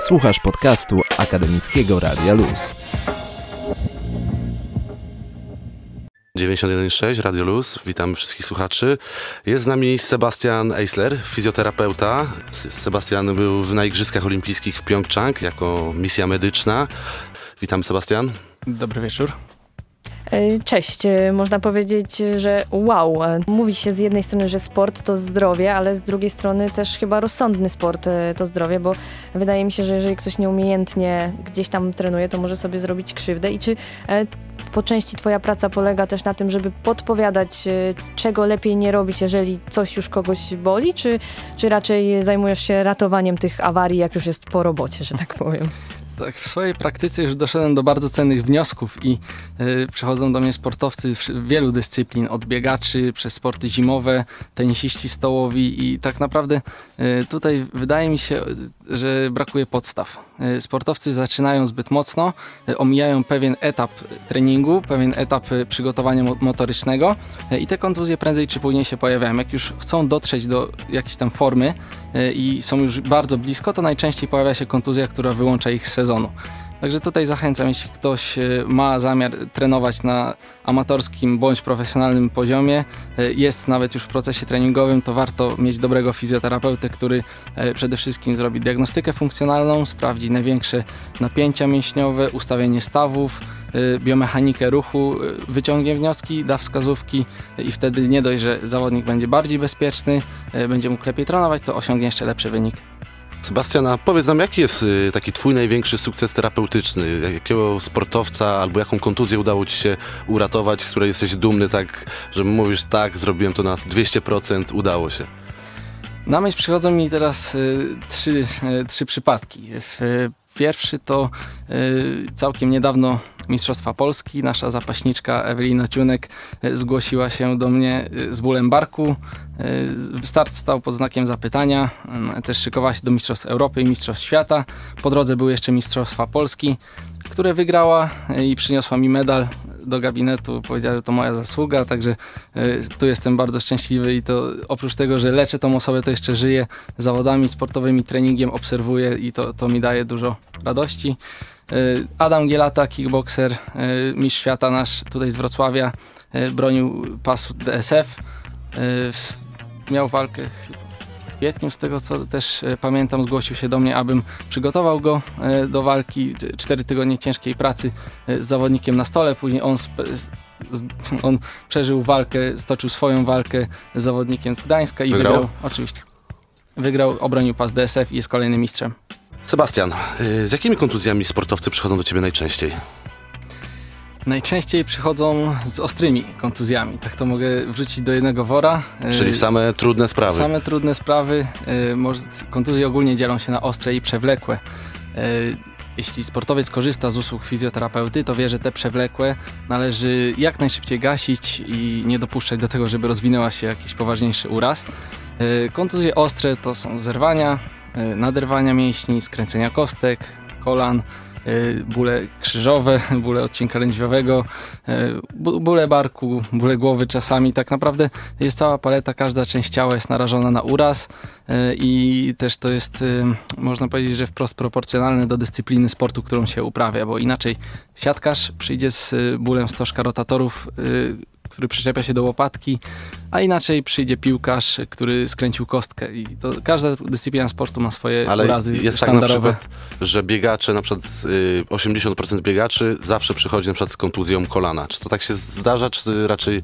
Słuchasz podcastu Akademickiego Radia Luz. 91.6 Radio Luz, witamy wszystkich słuchaczy. Jest z nami Sebastian Eisler, fizjoterapeuta. Sebastian był na Igrzyskach Olimpijskich w Pjongczang jako misja medyczna. Witam, Sebastian. Dobry wieczór. Cześć. Można powiedzieć, że wow. Mówi się z jednej strony, że sport to zdrowie, ale z drugiej strony też chyba rozsądny sport to zdrowie, bo wydaje mi się, że jeżeli ktoś nieumiejętnie gdzieś tam trenuje, to może sobie zrobić krzywdę. I czy po części twoja praca polega też na tym, żeby podpowiadać, czego lepiej nie robić, jeżeli coś już kogoś boli, czy raczej zajmujesz się ratowaniem tych awarii, jak już jest po robocie, że tak powiem? Tak, w swojej praktyce już doszedłem do bardzo cennych wniosków i przychodzą do mnie sportowcy wielu dyscyplin, od biegaczy, przez sporty zimowe, tenisiści stołowi i tak naprawdę tutaj wydaje mi się, że brakuje podstaw. Sportowcy zaczynają zbyt mocno, omijają pewien etap treningu, pewien etap przygotowania motorycznego i te kontuzje prędzej czy później się pojawiają. Jak już chcą dotrzeć do jakiejś tam formy i są już bardzo blisko, to najczęściej pojawia się kontuzja, która wyłącza ich z sezonu. Także tutaj zachęcam, jeśli ktoś ma zamiar trenować na amatorskim bądź profesjonalnym poziomie, jest nawet już w procesie treningowym, to warto mieć dobrego fizjoterapeutę, który przede wszystkim zrobi diagnostykę funkcjonalną, sprawdzi największe napięcia mięśniowe, ustawienie stawów, biomechanikę ruchu, wyciągnie wnioski, da wskazówki i wtedy nie dość, że zawodnik będzie bardziej bezpieczny, będzie mógł lepiej trenować, to osiągnie jeszcze lepszy wynik. Sebastian, a powiedz nam, jaki jest taki twój największy sukces terapeutyczny? Jakiego sportowca albo jaką kontuzję udało ci się uratować, z której jesteś dumny, tak, że mówisz, tak, zrobiłem to na 200%, udało się? Na myśl przychodzą mi teraz trzy przypadki. Pierwszy to całkiem niedawno Mistrzostwa Polski. Nasza zapaśniczka Ewelina Ciunek zgłosiła się do mnie z bólem barku. Start stał pod znakiem zapytania. Też szykowała się do Mistrzostw Europy i Mistrzostw Świata. Po drodze były jeszcze Mistrzostwa Polski, które wygrała i przyniosła mi medal do gabinetu. Powiedziała, że to moja zasługa, także tu jestem bardzo szczęśliwy i to oprócz tego, że leczę tą osobę, to jeszcze żyję zawodami sportowymi, treningiem, obserwuję i to mi daje dużo radości. Adam Gielata, kickbokser, mistrz świata nasz tutaj z Wrocławia, bronił pasu DSF, miał walkę w kwietniu, z tego co też pamiętam, zgłosił się do mnie, abym przygotował go do walki. 4 tygodnie ciężkiej pracy z zawodnikiem na stole, później on przeżył walkę, stoczył swoją walkę z zawodnikiem z Gdańska i wygrał. Oczywiście. Wygrał, obronił pas DSF i jest kolejnym mistrzem. Sebastian, z jakimi kontuzjami sportowcy przychodzą do ciebie najczęściej? Najczęściej przychodzą z ostrymi kontuzjami, tak to mogę wrzucić do jednego wora. Czyli same trudne sprawy. Same trudne sprawy. Kontuzje ogólnie dzielą się na ostre i przewlekłe. Jeśli sportowiec korzysta z usług fizjoterapeuty, to wie, że te przewlekłe należy jak najszybciej gasić i nie dopuszczać do tego, żeby rozwinęła się jakiś poważniejszy uraz. Kontuzje ostre to są zerwania, naderwania mięśni, skręcenia kostek, kolan, bóle krzyżowe, bóle odcinka lędźwiowego, bóle barku, bóle głowy czasami. Tak naprawdę jest cała paleta, każda część ciała jest narażona na uraz i też to jest, można powiedzieć, że wprost proporcjonalne do dyscypliny sportu, którą się uprawia, bo inaczej siatkarz przyjdzie z bólem stożka rotatorów, który przyczepia się do łopatki, a inaczej przyjdzie piłkarz, który skręcił kostkę. I to każda dyscyplina sportu ma swoje urazy sztandarowe. Tak, na przykład, że biegacze, na przykład 80% biegaczy zawsze przychodzi na przykład z kontuzją kolana. Czy to tak się zdarza, czy raczej...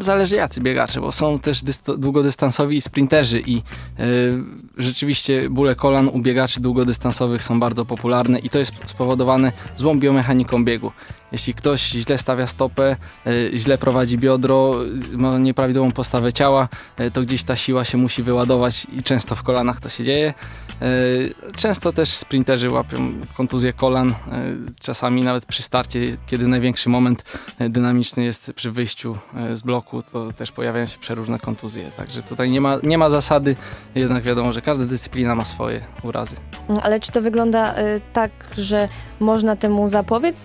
Zależy jacy biegacze, bo są też długodystansowi i sprinterzy i rzeczywiście bóle kolan u biegaczy długodystansowych są bardzo popularne i to jest spowodowane złą biomechaniką biegu. Jeśli ktoś źle stawia stopę, źle prowadzi biodro, ma nieprawidłową postawę ciała, to gdzieś ta siła się musi wyładować i często w kolanach to się dzieje. Często też sprinterzy łapią kontuzję kolan, czasami nawet przy starcie, kiedy największy moment dynamiczny jest przy wyjściu z bloku, to też pojawiają się przeróżne kontuzje. Także tutaj nie ma zasady, jednak wiadomo, że każda dyscyplina ma swoje urazy. Ale czy to wygląda tak, że można temu zapobiec,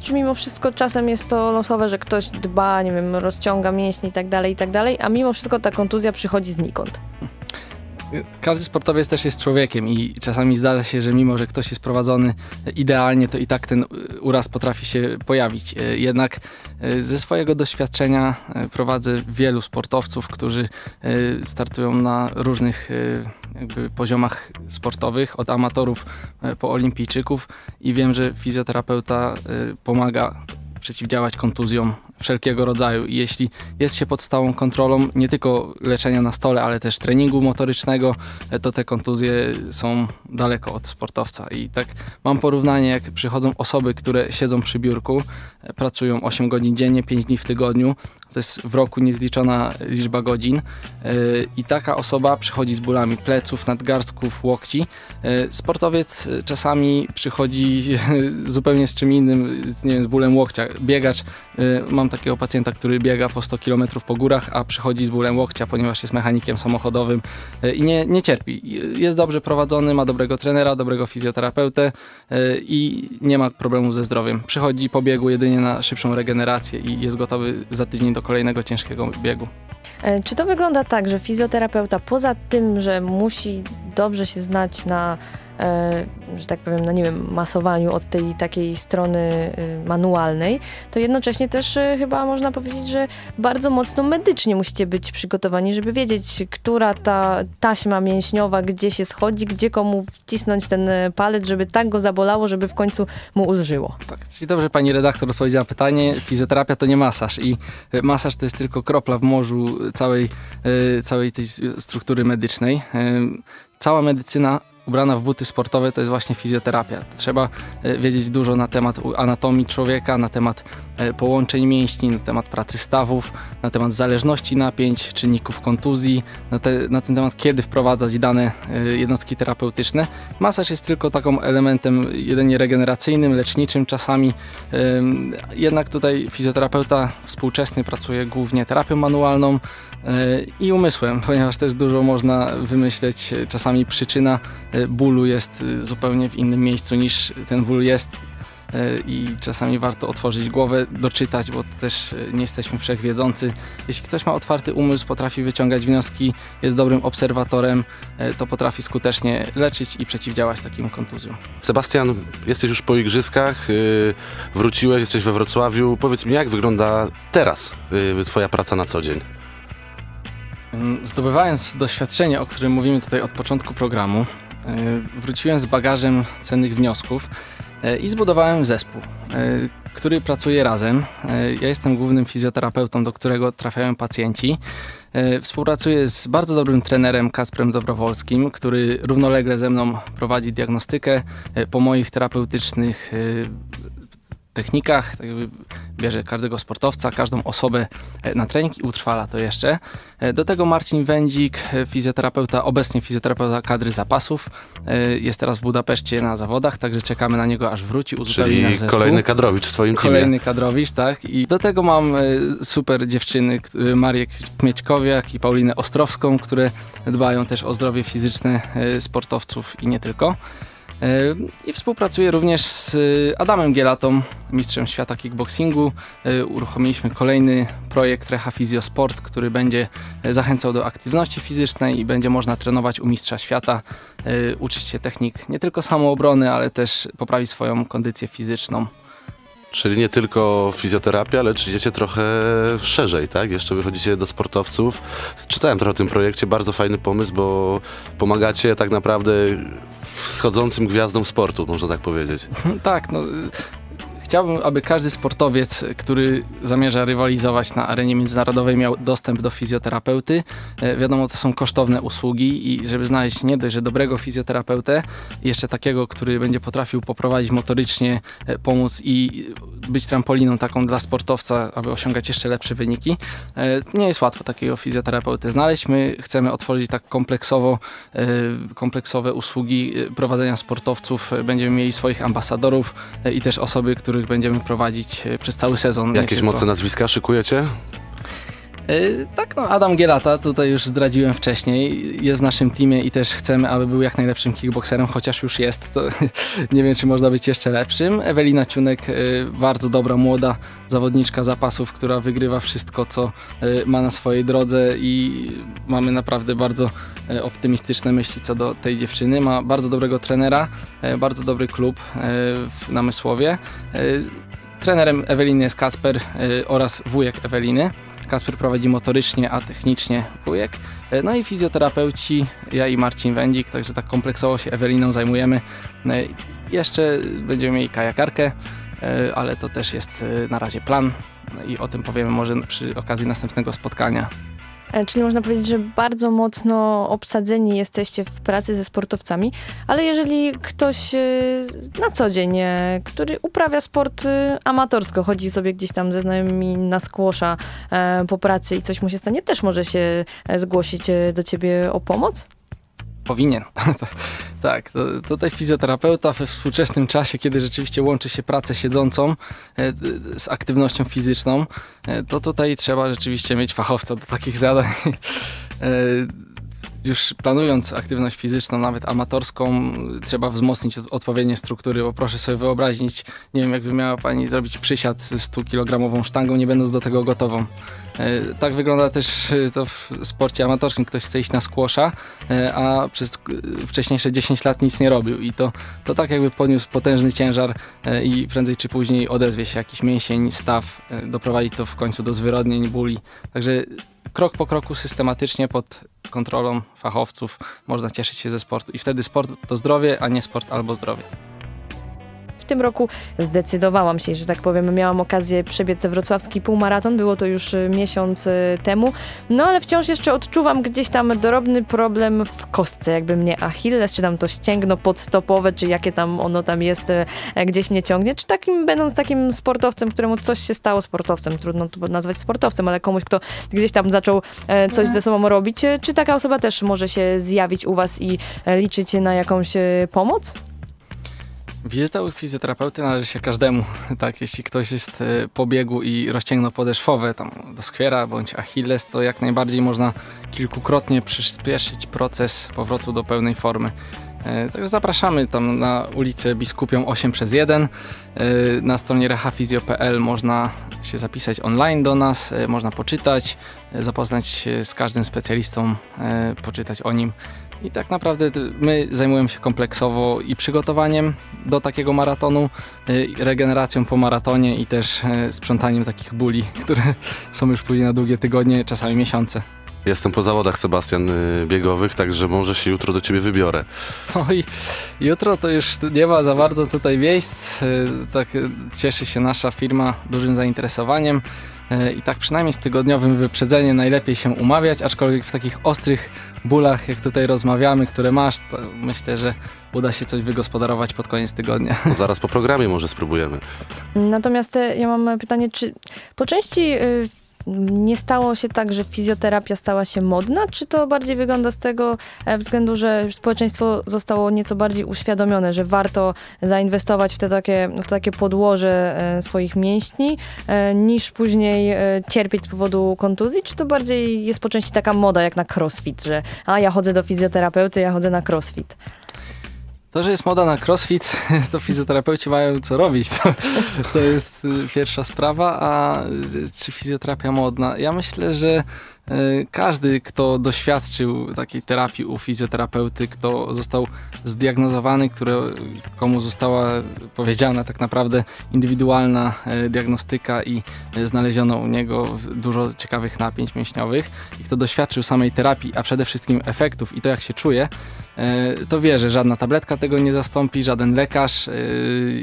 czy mimo wszystko czasem jest to losowe, że ktoś dba, nie wiem, rozciąga mięśnie i tak dalej, a mimo wszystko ta kontuzja przychodzi znikąd? Każdy sportowiec też jest człowiekiem i czasami zdarza się, że mimo, że ktoś jest prowadzony idealnie, to i tak ten uraz potrafi się pojawić. Jednak ze swojego doświadczenia prowadzę wielu sportowców, którzy startują na różnych jakby poziomach sportowych, od amatorów po olimpijczyków, i wiem, że fizjoterapeuta pomaga przeciwdziałać kontuzjom wszelkiego rodzaju. I jeśli jest się pod stałą kontrolą nie tylko leczenia na stole, ale też treningu motorycznego, to te kontuzje są daleko od sportowca. I tak mam porównanie, jak przychodzą osoby, które siedzą przy biurku, pracują 8 godzin dziennie, 5 dni w tygodniu, to jest w roku niezliczona liczba godzin, i taka osoba przychodzi z bólami pleców, nadgarstków, łokci. Sportowiec czasami przychodzi zupełnie z czym innym, nie wiem, z bólem łokcia. Biegacz, mam takiego pacjenta, który biega po 100 km po górach, a przychodzi z bólem łokcia, ponieważ jest mechanikiem samochodowym i nie cierpi. Jest dobrze prowadzony, ma dobrego trenera, dobrego fizjoterapeutę i nie ma problemów ze zdrowiem. Przychodzi po biegu jedynie na szybszą regenerację i jest gotowy za tydzień do kolejnego ciężkiego biegu. Czy to wygląda tak, że fizjoterapeuta poza tym, że musi dobrze się znać na, że tak powiem, no nie wiem, masowaniu od tej takiej strony manualnej, to jednocześnie też chyba można powiedzieć, że bardzo mocno medycznie musicie być przygotowani, żeby wiedzieć, która ta taśma mięśniowa, gdzie się schodzi, gdzie komu wcisnąć ten palec, żeby tak go zabolało, żeby w końcu mu ulżyło. Tak, czyli dobrze pani redaktor odpowiedziała na pytanie. Fizjoterapia to nie masaż i masaż to jest tylko kropla w morzu całej tej struktury medycznej. Cała medycyna ubrana w buty sportowe to jest właśnie fizjoterapia. Trzeba wiedzieć dużo na temat anatomii człowieka, na temat połączeń mięśni, na temat pracy stawów, na temat zależności napięć, czynników kontuzji, na ten temat, kiedy wprowadzać dane jednostki terapeutyczne. Masaż jest tylko taką elementem jedynie regeneracyjnym, leczniczym czasami. Jednak tutaj fizjoterapeuta współczesny pracuje głównie terapią manualną i umysłem, ponieważ też dużo można wymyśleć. Czasami przyczyna bólu jest zupełnie w innym miejscu niż ten ból jest i czasami warto otworzyć głowę, doczytać, bo też nie jesteśmy wszechwiedzący. Jeśli ktoś ma otwarty umysł, potrafi wyciągać wnioski, jest dobrym obserwatorem, to potrafi skutecznie leczyć i przeciwdziałać takim kontuzjom. Sebastian, jesteś już po igrzyskach, wróciłeś, jesteś we Wrocławiu. Powiedz mi, jak wygląda teraz twoja praca na co dzień? Zdobywając doświadczenie, o którym mówimy tutaj od początku programu, wróciłem z bagażem cennych wniosków i zbudowałem zespół, który pracuje razem. Ja jestem głównym fizjoterapeutą, do którego trafiają pacjenci. Współpracuję z bardzo dobrym trenerem Kasprem Dobrowolskim, który równolegle ze mną prowadzi diagnostykę. Po moich terapeutycznych technikach, tak jakby bierze każdego sportowca, każdą osobę na trening i utrwala to jeszcze. Do tego Marcin Wędzik, fizjoterapeuta, obecnie fizjoterapeuta kadry zapasów. Jest teraz w Budapeszcie na zawodach, także czekamy na niego, aż wróci, uzupełni nasz zespół. Czyli kolejny kadrowicz w twoim teamie. Kolejny kadrowicz, tak. I do tego mam super dziewczyny, Marię Kmiećkowiak i Paulinę Ostrowską, które dbają też o zdrowie fizyczne sportowców i nie tylko. I współpracuję również z Adamem Gielatą, mistrzem świata kickboxingu. Uruchomiliśmy kolejny projekt Reha Physio Sport, który będzie zachęcał do aktywności fizycznej i będzie można trenować u mistrza świata, uczyć się technik nie tylko samoobrony, ale też poprawić swoją kondycję fizyczną. Czyli nie tylko fizjoterapia, lecz idziecie trochę szerzej, tak? Jeszcze wychodzicie do sportowców. Czytałem trochę o tym projekcie, bardzo fajny pomysł, bo pomagacie tak naprawdę wschodzącym gwiazdom sportu, można tak powiedzieć. Tak, no. Chciałbym, aby każdy sportowiec, który zamierza rywalizować na arenie międzynarodowej, miał dostęp do fizjoterapeuty. Wiadomo, to są kosztowne usługi i żeby znaleźć nie dość, że dobrego fizjoterapeutę, jeszcze takiego, który będzie potrafił poprowadzić motorycznie, pomóc i być trampoliną taką dla sportowca, aby osiągać jeszcze lepsze wyniki. Nie jest łatwo takiego fizjoterapeuty znaleźć. My chcemy otworzyć tak kompleksowe usługi prowadzenia sportowców. Będziemy mieli swoich ambasadorów i też osoby, których będziemy prowadzić przez cały sezon. Jakieś mocne nazwiska szykujecie? Tak, no Adam Gielata, tutaj już zdradziłem wcześniej, jest w naszym teamie i też chcemy, aby był jak najlepszym kickbokserem, chociaż już jest, to nie wiem, czy można być jeszcze lepszym. Ewelina Ciunek, bardzo dobra, młoda zawodniczka zapasów, która wygrywa wszystko, co ma na swojej drodze i mamy naprawdę bardzo optymistyczne myśli co do tej dziewczyny. Ma bardzo dobrego trenera, bardzo dobry klub w Namysłowie. Trenerem Eweliny jest Kasper oraz wujek Eweliny. Kasper prowadzi motorycznie, a technicznie wujek. No i fizjoterapeuci, ja i Marcin Wędzik, także tak kompleksowo się Eweliną zajmujemy. Jeszcze będziemy mieli kajakarkę, ale to też jest na razie plan i o tym powiemy może przy okazji następnego spotkania. Czyli można powiedzieć, że bardzo mocno obsadzeni jesteście w pracy ze sportowcami, ale jeżeli ktoś na co dzień, który uprawia sport amatorsko, chodzi sobie gdzieś tam ze znajomymi na squasha po pracy i coś mu się stanie, też może się zgłosić do ciebie o pomoc? Powinien. Tak, tutaj fizjoterapeuta we współczesnym czasie, kiedy rzeczywiście łączy się pracę siedzącą z aktywnością fizyczną, to tutaj trzeba rzeczywiście mieć fachowca do takich zadań. Już planując aktywność fizyczną, nawet amatorską, trzeba wzmocnić odpowiednie struktury, bo proszę sobie wyobrazić, nie wiem, jakby miała pani zrobić przysiad z 100-kilogramową sztangą, nie będąc do tego gotową. Tak wygląda też to w sporcie amatorskim. Ktoś chce iść na squasha, a przez wcześniejsze 10 lat nic nie robił i to tak jakby podniósł potężny ciężar i prędzej czy później odezwie się jakiś mięsień, staw, doprowadzi to w końcu do zwyrodnień, bóli. Także krok po kroku, systematycznie, pod kontrolą fachowców można cieszyć się ze sportu i wtedy sport to zdrowie, a nie sport albo zdrowie. W tym roku zdecydowałam się, że tak powiem, miałam okazję przebiec wrocławski półmaraton, było to już miesiąc temu, no ale wciąż jeszcze odczuwam gdzieś tam drobny problem w kostce, jakby mnie Achilles, czy tam to ścięgno podstopowe, czy jakie tam ono tam jest, gdzieś mnie ciągnie, czy będąc takim sportowcem, któremu coś się stało, sportowcem, trudno to nazwać sportowcem, ale komuś, kto gdzieś tam zaczął coś ze sobą robić, czy taka osoba też może się zjawić u was i liczyć na jakąś pomoc? Wizyta u fizjoterapeuty należy się każdemu, tak, jeśli ktoś jest po biegu i rozcięgno podeszwowe, tam doskwiera bądź Achilles, to jak najbardziej można kilkukrotnie przyspieszyć proces powrotu do pełnej formy. Także zapraszamy tam na ulicę Biskupią 8/1, na stronie reha.fizjo.pl można się zapisać online do nas, można poczytać, zapoznać się z każdym specjalistą, poczytać o nim. I tak naprawdę my zajmujemy się kompleksowo i przygotowaniem do takiego maratonu, regeneracją po maratonie i też sprzątaniem takich bóli, które są już później na długie tygodnie, czasami miesiące. Jestem po zawodach, Sebastian, biegowych, także może się jutro do ciebie wybiorę. No i jutro to już nie ma za bardzo tutaj miejsc. Tak cieszy się nasza firma dużym zainteresowaniem. I tak przynajmniej z tygodniowym wyprzedzeniem najlepiej się umawiać, aczkolwiek w takich ostrych bólach, jak tutaj rozmawiamy, które masz, to myślę, że uda się coś wygospodarować pod koniec tygodnia. No zaraz po programie może spróbujemy. Natomiast ja mam pytanie, czy po części nie stało się tak, że fizjoterapia stała się modna, czy to bardziej wygląda z tego względu, że społeczeństwo zostało nieco bardziej uświadomione, że warto zainwestować w takie podłoże swoich mięśni, niż później cierpieć z powodu kontuzji, czy to bardziej jest po części taka moda jak na crossfit, że ja chodzę do fizjoterapeuty, ja chodzę na crossfit? To, że jest moda na crossfit, to fizjoterapeuci mają co robić. To jest pierwsza sprawa. A czy fizjoterapia modna? Ja myślę, że każdy, kto doświadczył takiej terapii u fizjoterapeuty, kto został zdiagnozowany, komu została powiedziana tak naprawdę indywidualna diagnostyka i znaleziono u niego dużo ciekawych napięć mięśniowych i kto doświadczył samej terapii, a przede wszystkim efektów i to jak się czuje, to wie, że żadna tabletka tego nie zastąpi, żaden lekarz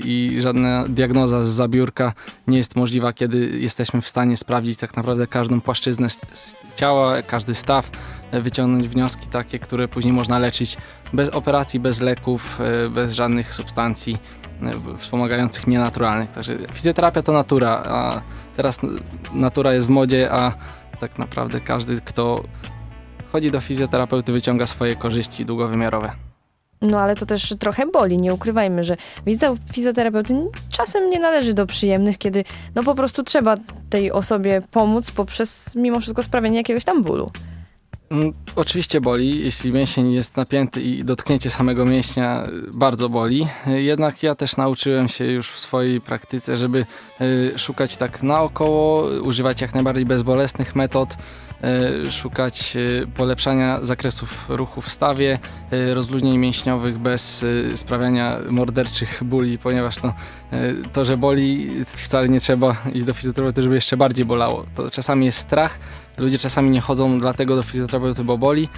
i żadna diagnoza z zabiórka nie jest możliwa, kiedy jesteśmy w stanie sprawdzić tak naprawdę każdą płaszczyznę ciała, każdy staw, wyciągnąć wnioski takie, które później można leczyć bez operacji, bez leków, bez żadnych substancji wspomagających nienaturalnych. Także fizjoterapia to natura, a teraz natura jest w modzie, a tak naprawdę każdy, kto chodzi do fizjoterapeuty, wyciąga swoje korzyści długowymiarowe. No ale to też trochę boli, nie ukrywajmy, że wizyta u fizjoterapeuty czasem nie należy do przyjemnych, kiedy no po prostu trzeba tej osobie pomóc poprzez mimo wszystko sprawienie jakiegoś tam bólu? Oczywiście boli, jeśli mięsień jest napięty i dotknięcie samego mięśnia bardzo boli. Jednak ja też nauczyłem się już w swojej praktyce, żeby szukać tak naokoło, używać jak najbardziej bezbolesnych metod, szukać polepszania zakresów ruchu w stawie, rozluźnień mięśniowych bez sprawiania morderczych bóli, ponieważ to, że boli, wcale nie trzeba iść do fizjoterapeuty, żeby jeszcze bardziej bolało. To czasami jest strach, ludzie czasami nie chodzą dlatego do fizjoterapeuty, bo boli,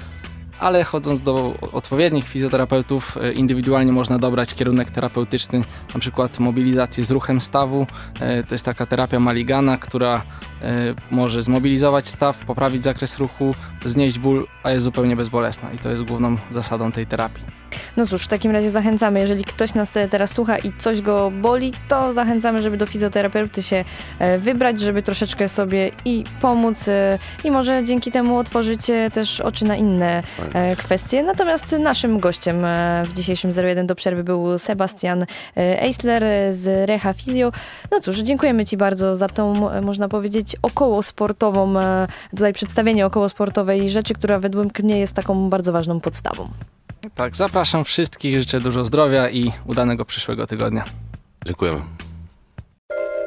ale chodząc do odpowiednich fizjoterapeutów indywidualnie można dobrać kierunek terapeutyczny, na przykład mobilizację z ruchem stawu. To jest taka terapia Maligana, która może zmobilizować staw, poprawić zakres ruchu, znieść ból, a jest zupełnie bezbolesna i to jest główną zasadą tej terapii. No cóż, w takim razie zachęcamy, jeżeli ktoś nas teraz słucha i coś go boli, to zachęcamy, żeby do fizjoterapeuty się wybrać, żeby troszeczkę sobie i pomóc i może dzięki temu otworzyć też oczy na inne kwestie. Natomiast naszym gościem w dzisiejszym 01 do przerwy był Sebastian Eisler z Reha Physio. No cóż, dziękujemy Ci bardzo za tą, można powiedzieć, okołosportową, tutaj przedstawienie okołosportowej rzeczy, która według mnie jest taką bardzo ważną podstawą. Tak, zapraszam wszystkich, życzę dużo zdrowia i udanego przyszłego tygodnia. Dziękujemy.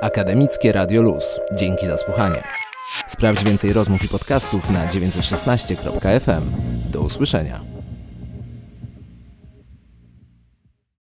Akademickie Radio Luz. Dzięki za słuchanie. Sprawdź więcej rozmów i podcastów na 916.fm. Do usłyszenia.